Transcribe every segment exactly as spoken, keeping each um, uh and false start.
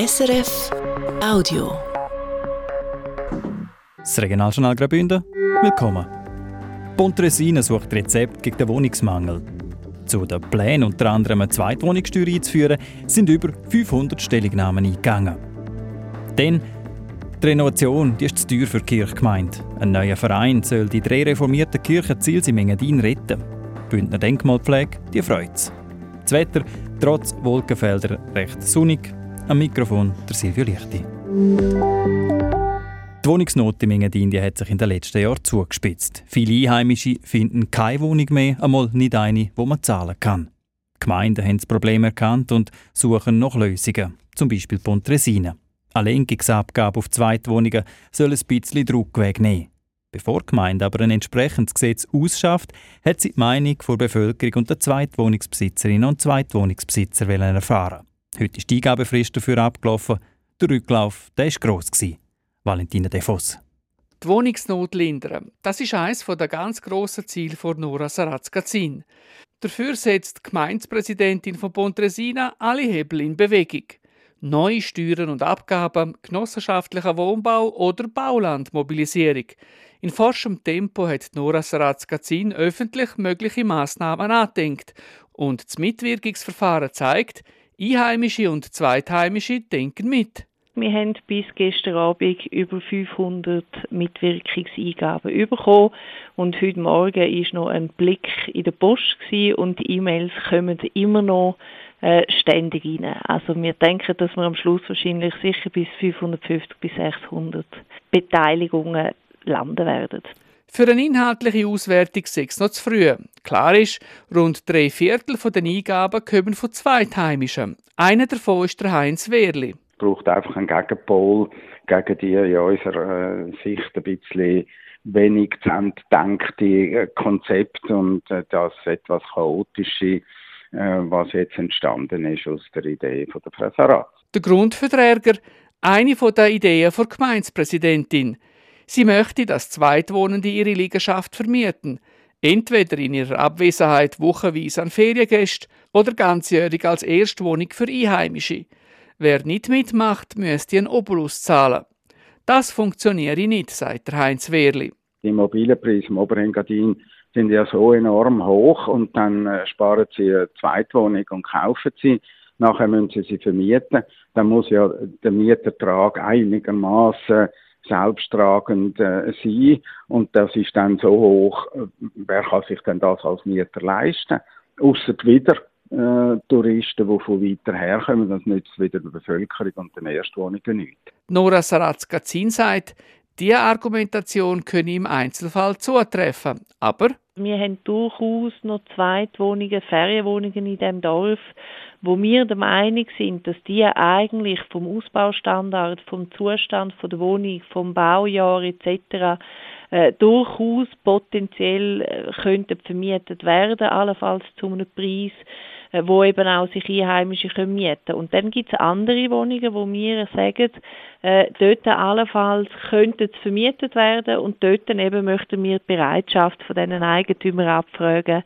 S R F Audio. Das Regionaljournal Graubünden, willkommen. Pontresina sucht Rezept gegen den Wohnungsmangel. Zu den Plänen, unter anderem eine Zweitwohnungssteuer einzuführen, sind über fünfhundert Stellungnahmen eingegangen. Dann die Renovation, die ist zu teuer für die Kirchgemeinde. Ein neuer Verein soll die drei reformierten Kirchen Sils im Engadin retten. Die Bündner Denkmalpflege, die freut's. Das Wetter, trotz Wolkenfelder, recht sonnig. Am Mikrofon der Silvio Liechti. Die Wohnungsnot im Engadin die hat sich in den letzten Jahren zugespitzt. Viele Einheimische finden keine Wohnung mehr, einmal nicht eine, die man zahlen kann. Die Gemeinden haben das Problem erkannt und suchen nach Lösungen, zum Beispiel Pontresina. Eine Lenkungsabgabe auf Zweitwohnungen soll ein bisschen Druck wegnehmen. Bevor die Gemeinde aber ein entsprechendes Gesetz ausschafft, hat sie die Meinung der Bevölkerung und der Zweitwohnungsbesitzerinnen und Zweitwohnungsbesitzer erfahren. Heute ist die Eingabefrist dafür abgelaufen. Der Rücklauf war gross. Valentina de Voss. Die Wohnungsnot lindern. Das ist eines der ganz grossen Ziele von Nora Saratzka-Zin. Dafür setzt die Gemeindepräsidentin von Pontresina alle Hebel in Bewegung. Neue Steuern und Abgaben, genossenschaftlicher Wohnbau oder Baulandmobilisierung. In forschem Tempo hat Nora Saratzka-Zin öffentlich mögliche Massnahmen angedenkt. Und das Mitwirkungsverfahren zeigt, Einheimische und Zweitheimische denken mit. Wir haben bis gestern Abend über fünfhundert Mitwirkungseingaben bekommen. Und heute Morgen war noch ein Blick in der Post und die E-Mails kommen immer noch äh, ständig rein. Also wir denken, dass wir am Schluss wahrscheinlich sicher bis fünfhundertfünfzig bis sechshundert Beteiligungen landen werden. Für eine inhaltliche Auswertung sei es noch zu früh. Klar ist, rund drei Viertel der Eingaben kommen von Zweitheimischen. Einer davon ist der Heinz Wehrli. Es braucht einfach einen Gegenpol gegen die in unserer Sicht ein bisschen wenig zu entdenkte Konzepte und das etwas chaotische, was jetzt entstanden ist aus der Idee von der Frau Saratz. Der Grund für den Ärger? Eine der Ideen der Gemeindepräsidentin. Sie möchte, dass Zweitwohnende ihre Liegenschaft vermieten. Entweder in ihrer Abwesenheit wochenweise an Feriengäste oder ganzjährig als Erstwohnung für Einheimische. Wer nicht mitmacht, müsste einen Obolus zahlen. Das funktioniere nicht, sagt der Heinz Wehrli. Die Immobilienpreise im Oberengadin sind ja so enorm hoch und dann sparen sie eine Zweitwohnung und kaufen sie. Nachher müssen sie sie vermieten. Dann muss ja der Mietertrag einigermaßen selbsttragend äh, sein und das ist dann so hoch, äh, wer kann sich denn das als Mieter leisten? Ausser wieder äh, Touristen, die von weiter herkommen, das nützt wieder der Bevölkerung und den Erstwohnungen nichts. Nora Saratzka-Zin sagt, diese Argumentation könne im Einzelfall zutreffen, aber wir haben durchaus noch Zweitwohnungen, Ferienwohnungen in diesem Dorf, wo wir der Meinung sind, dass die eigentlich vom Ausbaustandard, vom Zustand von der Wohnung, vom Baujahr et cetera Äh, durchaus potenziell äh, könnten vermietet werden, allenfalls zu einem Preis, äh, wo eben auch sich Einheimische können mieten. Und dann gibt es andere Wohnungen, wo wir sagen, äh, dort allenfalls könnten sie vermietet werden und dort eben möchten wir die Bereitschaft von diesen Eigentümern abfragen,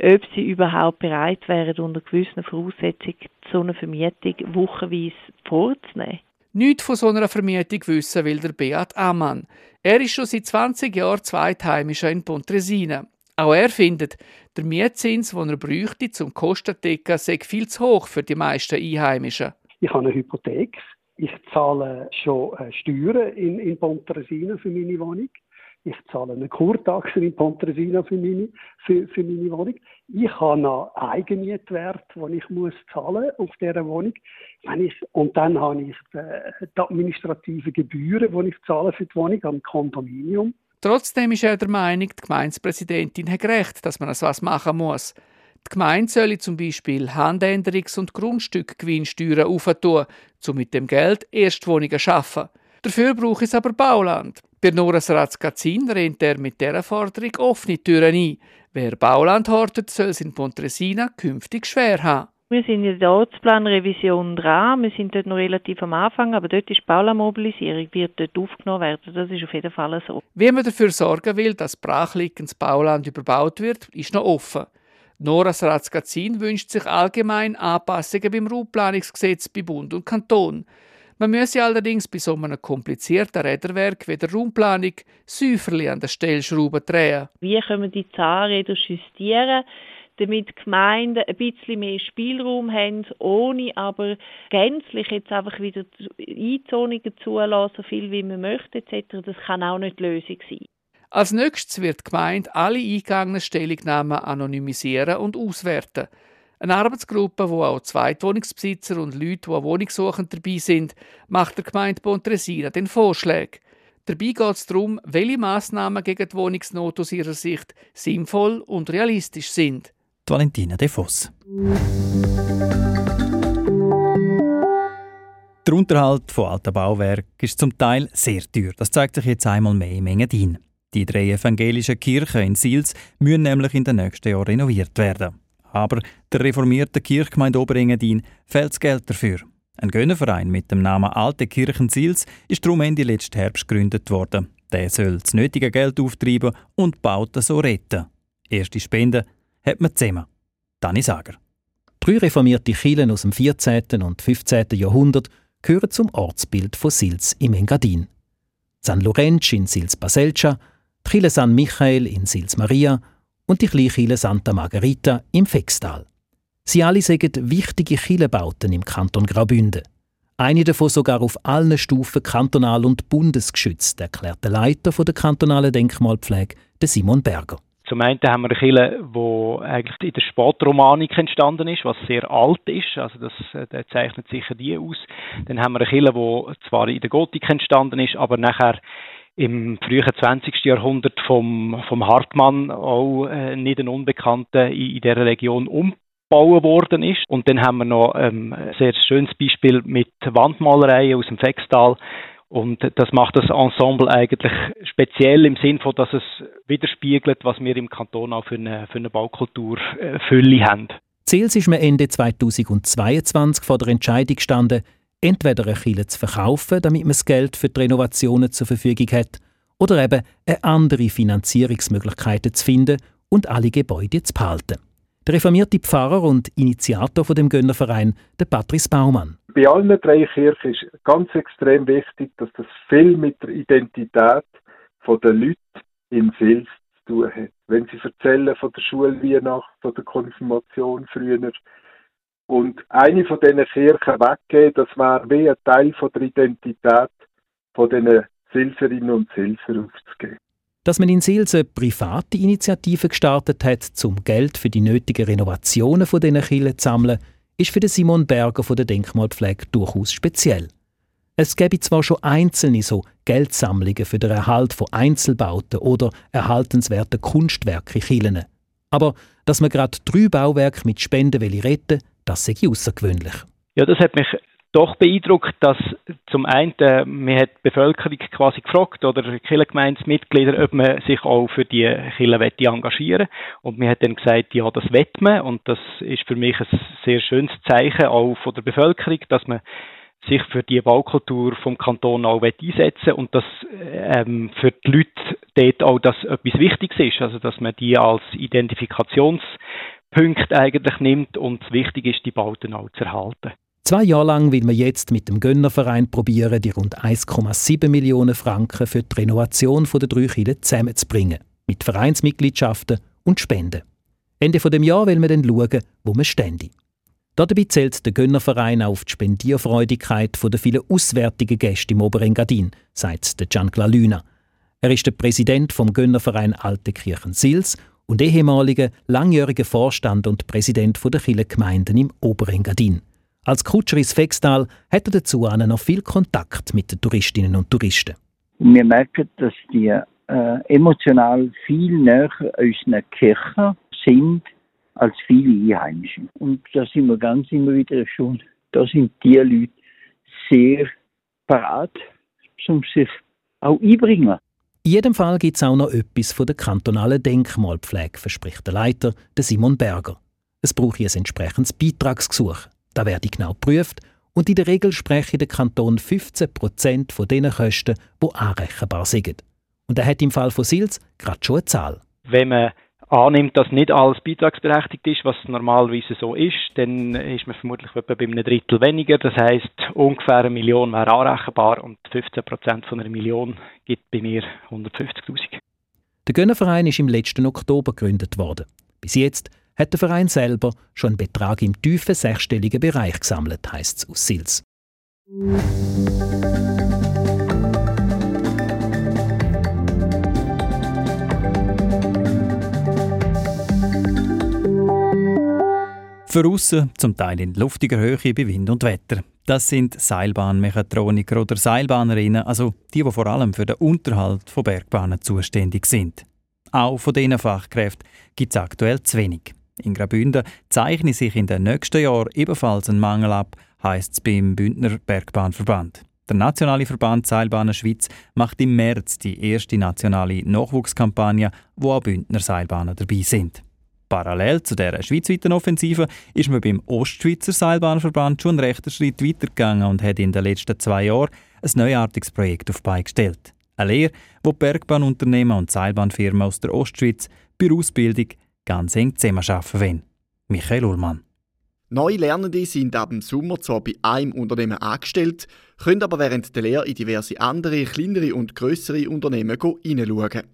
ob sie überhaupt bereit wären, unter gewissen Voraussetzungen so eine Vermietung wochenweise vorzunehmen. Nichts von so einer Vermietung wissen will der Beat Amann. Er ist schon seit zwanzig Jahren Zweitheimischer in Pontresina. Auch er findet, der Mietzins, den er bräuchte, zum Kostendecken, sei viel zu hoch für die meisten Einheimischen. Ich habe eine Hypothek. Ich zahle schon Steuern in, in Pontresina für meine Wohnung. Ich zahle eine Kurtaxe in Pontresina für meine, für, für meine Wohnung. Ich habe noch Eigenmietwert, den ich muss zahlen auf dieser Wohnung. Wenn ich, und dann habe ich die, die administrativen Gebühren, die ich zahle für die Wohnung am Kondominium. Trotzdem ist er der Meinung, die Gemeindepräsidentin hat recht, dass man etwas machen muss. Die Gemeinde solle zum Beispiel Handänderungs- und Grundstückgewinnsteuern auftun, um mit dem Geld Erstwohnungen zu schaffen. Dafür brauche es aber Bauland. Bei Nora Saratzka-Zin rennt er mit dieser Forderung offene Türen ein. Wer Bauland hortet, soll es in Pontresina künftig schwer haben. Wir sind in der Ortsplanrevision dran. Wir sind dort noch relativ am Anfang, aber dort ist Baulandmobilisierung, wird dort aufgenommen werden. Das ist auf jeden Fall so. Wie man dafür sorgen will, dass brachliegendes Bauland überbaut wird, ist noch offen. Nora Saratzka-Zin wünscht sich allgemein Anpassungen beim Raumplanungsgesetz bei Bund und Kanton. Man müsse allerdings bei so einem komplizierten Räderwerk wie der Raumplanung Säuferli an der Stellschraube drehen. Wie können wir die Zahnräder justieren, damit Gemeinden ein bisschen mehr Spielraum haben, ohne aber gänzlich jetzt einfach wieder Einzonungen zulassen, so viel wie man möchte et cetera. Das kann auch nicht die Lösung sein. Als nächstes wird die Gemeinde alle eingegangenen Stellungnahmen anonymisieren und auswerten. Eine Arbeitsgruppe, wo auch Zweitwohnungsbesitzer und Leute, die wohnungssuchend dabei sind, macht der Gemeinde Pontresina den Vorschlag. Dabei geht es darum, welche Massnahmen gegen die Wohnungsnot aus ihrer Sicht sinnvoll und realistisch sind. Die Valentina de Voss. Der Unterhalt von alten Bauwerken ist zum Teil sehr teuer. Das zeigt sich jetzt einmal mehr im Engadin. Die drei evangelischen Kirchen in Sils müssen nämlich in den nächsten Jahren renoviert werden. Aber der reformierten Kirchgemeinde Oberengadin fehlt das Geld dafür. Ein Gönnerverein mit dem Namen Alte Kirchen Sils ist darum Ende letzten Herbst gegründet worden. Der soll das nötige Geld auftreiben und Bauten so retten. Erste Spenden hat man zusammen. Dani Sager. Drei reformierte Kirchen aus dem vierzehnten und fünfzehnten Jahrhundert gehören zum Ortsbild von Sils im Engadin. San Lorenz in Sils Baseltscha, die Kirche San Michael in Sils Maria und die Kirche Santa Margherita im Fextal. Sie alle sind wichtige Kirchenbauten im Kanton Graubünden. Eine davon sogar auf allen Stufen kantonal und bundesgeschützt, erklärt der Leiter der kantonalen Denkmalpflege, Simon Berger. Zum einen haben wir eine Kirche, die eigentlich in der Spätromanik entstanden ist, was sehr alt ist, also das, das zeichnet sicher die aus. Dann haben wir eine Kirche, die zwar in der Gotik entstanden ist, aber nachher im frühen zwanzigsten Jahrhundert vom, vom Hartmann, auch äh, nicht ein Unbekannter, in, in dieser Region umgebaut worden ist. Und dann haben wir noch ähm, ein sehr schönes Beispiel mit Wandmalereien aus dem Fextal. Und das macht das Ensemble eigentlich speziell im Sinn von, dass es widerspiegelt, was wir im Kanton auch für eine, für eine Baukultur äh, Fülle haben. Sils ist mir Ende zweitausendzweiundzwanzig vor der Entscheidung gestanden, entweder eine Kirche zu verkaufen, damit man das Geld für die Renovationen zur Verfügung hat, oder eben eine andere Finanzierungsmöglichkeiten zu finden und alle Gebäude zu behalten. Der reformierte Pfarrer und Initiator von dem Gönnerverein, der Patrice Baumann. Bei allen drei Kirchen ist ganz extrem wichtig, dass das viel mit der Identität der Leute in Sils zu tun hat. Wenn sie erzählen von der Schulweihnacht, von der Konfirmation früher, und eine von diesen Kirchen weggeben, das wäre wie ein Teil von der Identität von diesen Silserinnen und Silser aufzugeben. Dass man in Sils eine private Initiative gestartet hat, um Geld für die nötigen Renovationen von diesen Kirchen zu sammeln, ist für Simon Berger von der Denkmalpflege durchaus speziell. Es gäbe zwar schon einzelne so Geldsammlungen für den Erhalt von Einzelbauten oder erhaltenswerten Kunstwerke in Kirchen. Aber dass man gerade drei Bauwerke mit Spenden retten will, das sei außergewöhnlich. Ja, das hat mich doch beeindruckt, dass zum einen, äh, man hat die Bevölkerung quasi gefragt oder die Kirchengemeindemitglieder, ob man sich auch für die Kirche engagieren will. Und man hat dann gesagt, ja, das will man. Und das ist für mich ein sehr schönes Zeichen auch von der Bevölkerung, dass man sich für die Baukultur vom Kanton auch einsetzen und dass ähm, für die Leute dort auch das etwas Wichtiges ist, also dass man die als Identifikationspunkt eigentlich nimmt und wichtig ist, die Bauten auch zu erhalten. Zwei Jahre lang will man jetzt mit dem Gönnerverein probieren, die rund eins Komma sieben Millionen Franken für die Renovation der drei Kirchen zusammenzubringen, mit Vereinsmitgliedschaften und Spenden. Ende des Jahres will man dann schauen, wo man stände. Dabei zählt der Gönnerverein auf die Spendierfreudigkeit der vielen auswärtigen Gäste im Oberengadin, sagt der Giancla Lüna. Er ist der Präsident vom Gönnerverein Alte Kirchen Sils und ehemaliger langjähriger Vorstand und Präsident der Kirchengemeinden im Oberengadin. Als Kutscher ins Fextal hat er dazu noch viel Kontakt mit den Touristinnen und Touristen. Wir merken, dass die äh, emotional viel näher unseren Kirchen sind als viele Einheimische. Und da sind wir ganz immer wieder schon, da sind die Leute sehr parat, um sich auch einbringen. In jedem Fall gibt es auch noch etwas von der kantonalen Denkmalpflege, verspricht der Leiter, der Simon Berger. Es brauche ein entsprechendes Beitragsgesuch. Da werde genau geprüft und in der Regel spreche der Kanton fünfzehn Prozent von den Kosten, die anrechenbar sind. Und er hat im Fall von Sils gerade schon eine Zahl. Wenn man annimmt, dass nicht alles beitragsberechtigt ist, was normalerweise so ist, dann ist man vermutlich etwa bei einem Drittel weniger. Das heisst, ungefähr eine Million wäre anrechenbar und fünfzehn Prozent von einer Million gibt bei mir hundertfünfzigtausend. Der Gönnerverein ist im letzten Oktober gegründet worden. Bis jetzt hat der Verein selber schon einen Betrag im tiefen sechsstelligen Bereich gesammelt, heisst es aus Sils. Für aussen, zum Teil in luftiger Höhe bei Wind und Wetter. Das sind Seilbahnmechatroniker oder Seilbahnerinnen, also die, die vor allem für den Unterhalt von Bergbahnen zuständig sind. Auch von diesen Fachkräften gibt es aktuell zu wenig. In Graubünden zeichne sich in den nächsten Jahren ebenfalls ein Mangel ab, heisst es beim Bündner Bergbahnverband. Der nationale Verband Seilbahnen Schweiz macht im März die erste nationale Nachwuchskampagne, wo auch Bündner Seilbahnen dabei sind. Parallel zu dieser schweizweiten Offensive ist man beim Ostschweizer Seilbahnenverband schon einen rechten Schritt weitergegangen und hat in den letzten zwei Jahren ein neuartiges Projekt auf die Beine gestellt. Eine Lehre, wo die Bergbahnunternehmen und Seilbahnfirmen aus der Ostschweiz bei der Ausbildung ganz eng zusammenarbeiten wollen. Michael Ullmann. Neue Lernende sind ab dem Sommer zwar bei einem Unternehmen angestellt, können aber während der Lehre in diverse andere, kleinere und grössere Unternehmen hineinschauen.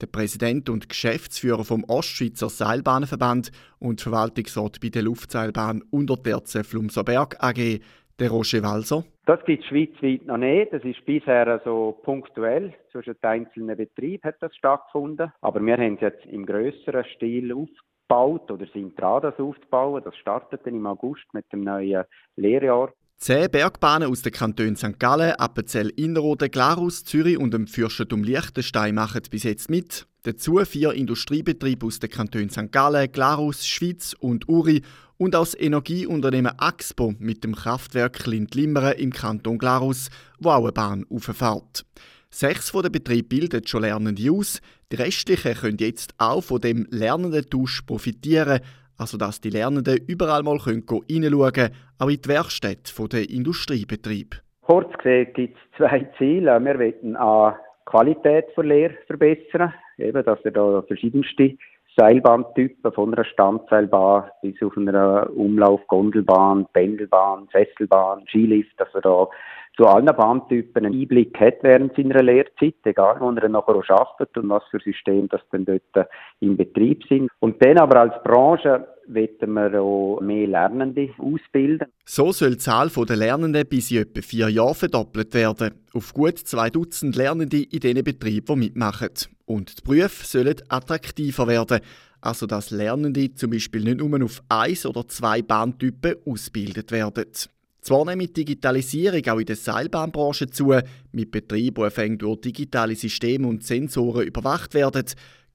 Der Präsident und Geschäftsführer vom Ostschweizer Seilbahnenverband und Verwaltungsrat bei der Luftseilbahn unter der Z E Flumserberg A G, der Roger Walser. Das gibt es schweizweit noch nicht. Das ist bisher also punktuell. Zwischen einzelnen Betrieben hat das stattgefunden. Aber wir haben es jetzt im grösseren Stil aufgebaut oder sind dran, das aufzubauen. Das startet dann im August mit dem neuen Lehrjahr. Zehn Bergbahnen aus den Kantonen Sankt Gallen, Appenzell Innerrhoden, Glarus, Zürich und dem Fürstentum Liechtenstein machen bis jetzt mit. Dazu vier Industriebetriebe aus den Kantonen Sankt Gallen, Glarus, Schwyz und Uri und aus Energieunternehmen Axpo mit dem Kraftwerk Lindlimmeren im Kanton Glarus, wo auch eine Bahn auffährt. Sechs von den Betrieben bilden schon Lernende aus. Die restlichen können jetzt auch von dem Lernendentausch profitieren, also dass die Lernenden überall mal reinschauen können, auch in die Werkstätte der Industriebetriebe. Kurz gesagt gibt es zwei Ziele. Wir wollen an die Qualität der Lehre verbessern, eben, dass wir da verschiedenste Seilbahntypen, von einer Standseilbahn bis auf eine Umlaufgondelbahn, Pendelbahn, Sesselbahn, Skilift, dass wir da zu allen Bahntypen einen Einblick hat während seiner Lehrzeit, egal wo er nachher auch arbeitet und was für Systeme das dann dort im Betrieb sind. Und dann aber als Branche wollen wir auch mehr Lernende ausbilden. So soll die Zahl der Lernenden bis in etwa vier Jahren verdoppelt werden. Auf gut zwei Dutzend Lernende in diesen Betrieben, die mitmachen. Und die Berufe sollen attraktiver werden. Also dass Lernende zum Beispiel nicht nur auf eins oder zwei Bahntypen ausgebildet werden. Zwar nimmt die Digitalisierung auch in der Seilbahnbranche zu, mit Betrieben, die durch digitale Systeme und Sensoren überwacht werden.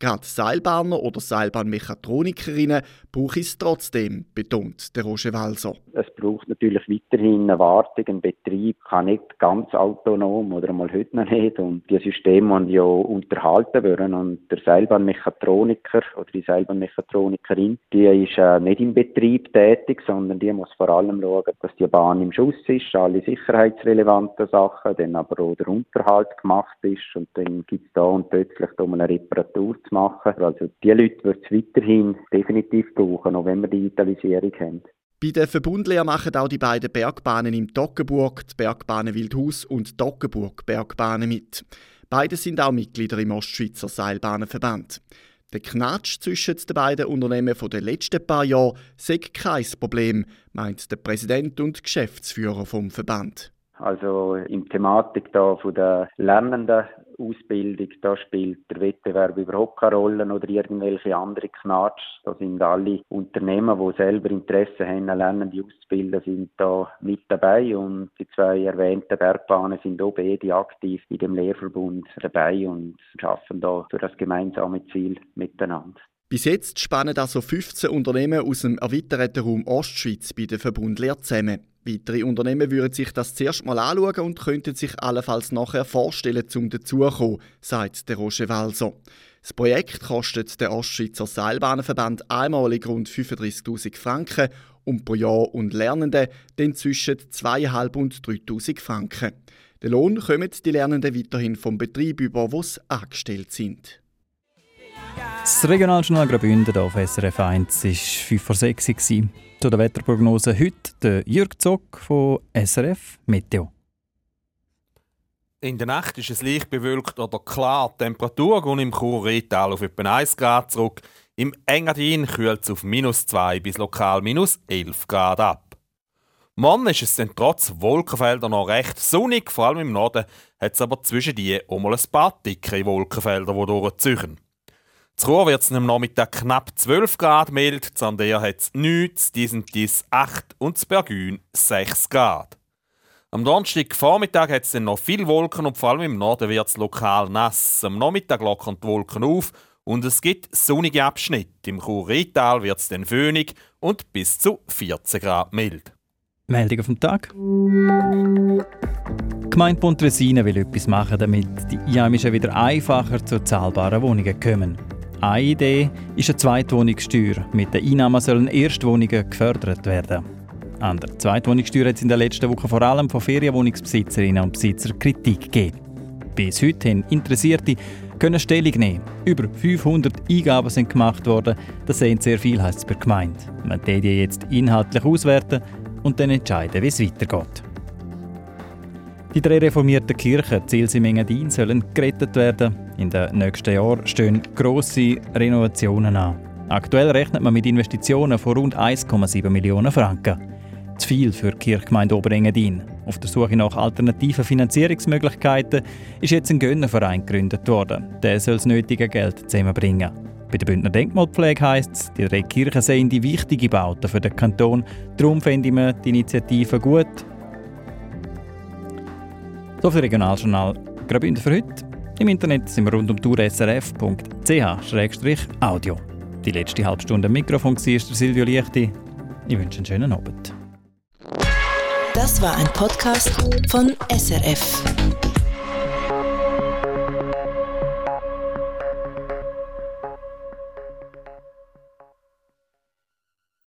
Gerade Seilbahner oder Seilbahnmechatronikerinnen brauche es trotzdem, betont der Roger Walser. Es braucht natürlich weiterhin eine Wartung, ein Betrieb kann nicht ganz autonom oder mal heute noch nicht. Und die Systeme müssen ja unterhalten werden. Und der Seilbahnmechatroniker oder die Seilbahnmechatronikerin, die ist äh, nicht im Betrieb tätig, sondern die muss vor allem schauen, dass die Bahn im Schuss ist, alle sicherheitsrelevanten Sachen, dann aber auch der Unterhalt gemacht ist. Und dann gibt es da und plötzlich um eine Reparatur zu machen. Also diese Leute wird es weiterhin definitiv brauchen, auch wenn wir Digitalisierung haben. Bei den Verbundlehren machen auch die beiden Bergbahnen im Toggenburg, die Bergbahnen Wildhaus und die Toggenburg Bergbahnen mit. Beide sind auch Mitglieder im Ostschweizer Seilbahnenverband. Der Knatsch zwischen den beiden Unternehmen von den letzten paar Jahren sei kein Problem, meint der Präsident und Geschäftsführer vom Verband. Also in der Thematik da von der Lernendenausbildung, da spielt der Wettbewerb überhaupt keine Rolle oder irgendwelche andere Knatsch. Da sind alle Unternehmen, die selber Interesse haben, Lernende auszubilden, sind da mit dabei. Und die zwei erwähnten Bergbahnen sind auch beide aktiv in dem Lehrverbund dabei und arbeiten da für das gemeinsame Ziel miteinander. Bis jetzt spannen also fünfzehn Unternehmen aus dem erweiterten Raum Ostschweiz bei den Verbundlehren zusammen. Weitere Unternehmen würden sich das zuerst mal anschauen und könnten sich allenfalls nachher vorstellen, um dazuzukommen, sagt der Roger Walser. Das Projekt kostet den Ostschweizer Seilbahnenverband einmalig rund fünfunddreissigtausend Franken und pro Jahr und Lernenden dann zwischen zweitausendfünfhundert und dreitausend Franken. Den Lohn kommen die Lernenden weiterhin vom Betrieb über, wo sie angestellt sind. Das Regionaljournal Graubünden auf S R F eins war fünf vor sechs. Zu der Wetterprognose heute der Jürg Zock von S R F Meteo. In der Nacht ist es leicht bewölkt oder klar. Die Temperatur geht im Chur-Rheintal auf etwa ein Grad zurück. Im Engadin kühlt es auf minus zwei bis lokal minus elf Grad ab. Morgen ist es dann trotz Wolkenfelder noch recht sonnig. Vor allem im Norden hat es aber zwischen die auch mal ein paar dicke Wolkenfelder, die durchziehen. Zu Chur wird es am Nachmittag knapp zwölf Grad mild. Zu Andea hat es neun, dies und dies acht und zu Bergün sechs Grad. Am Donnerstagvormittag hat es dann noch viele Wolken und vor allem im Norden wird es lokal nass. Am Nachmittag lockern die Wolken auf und es gibt sonnige Abschnitte. Im Chur-Rheintal wird es dann föhnig und bis zu vierzehn Grad mild. Meldung auf den Tag. Die Gemeinde Pontresina will etwas machen, damit die Einheimischen wieder einfacher zu zahlbaren Wohnungen kommen. Eine Idee ist eine Zweitwohnungssteuer. Mit den Einnahmen sollen Erstwohnungen gefördert werden. An der Zweitwohnungssteuer hat es in den letzten Wochen vor allem von Ferienwohnungsbesitzerinnen und Besitzern Kritik gegeben. Bis heute haben Interessierte können Stellung nehmen. Über fünfhundert Eingaben sind gemacht worden. Das sind sehr viel, heisst es bei der Gemeinde. Man kann die jetzt inhaltlich auswerten und dann entscheiden, wie es weitergeht. Die drei reformierten Kirchen Sils im Engadin sollen gerettet werden. In den nächsten Jahren stehen grosse Renovationen an. Aktuell rechnet man mit Investitionen von rund eins Komma sieben Millionen Franken. Zu viel für die Kirchgemeinde Oberengadin. Auf der Suche nach alternativen Finanzierungsmöglichkeiten ist jetzt ein Gönnerverein gegründet worden. Der soll das nötige Geld zusammenbringen. Bei der Bündner Denkmalpflege heisst es, die drei Kirchen seien die wichtigen Bauten für den Kanton. Darum fände man die Initiative gut. So viel Regionaljournal Graubünden für heute. Im Internet sind wir rund um tour s r f punkt c h slash audio. Die letzte halbe Stunde am Mikrofon war Silvio Liechti. Ich wünsche einen schönen Abend. Das war ein Podcast von S R F.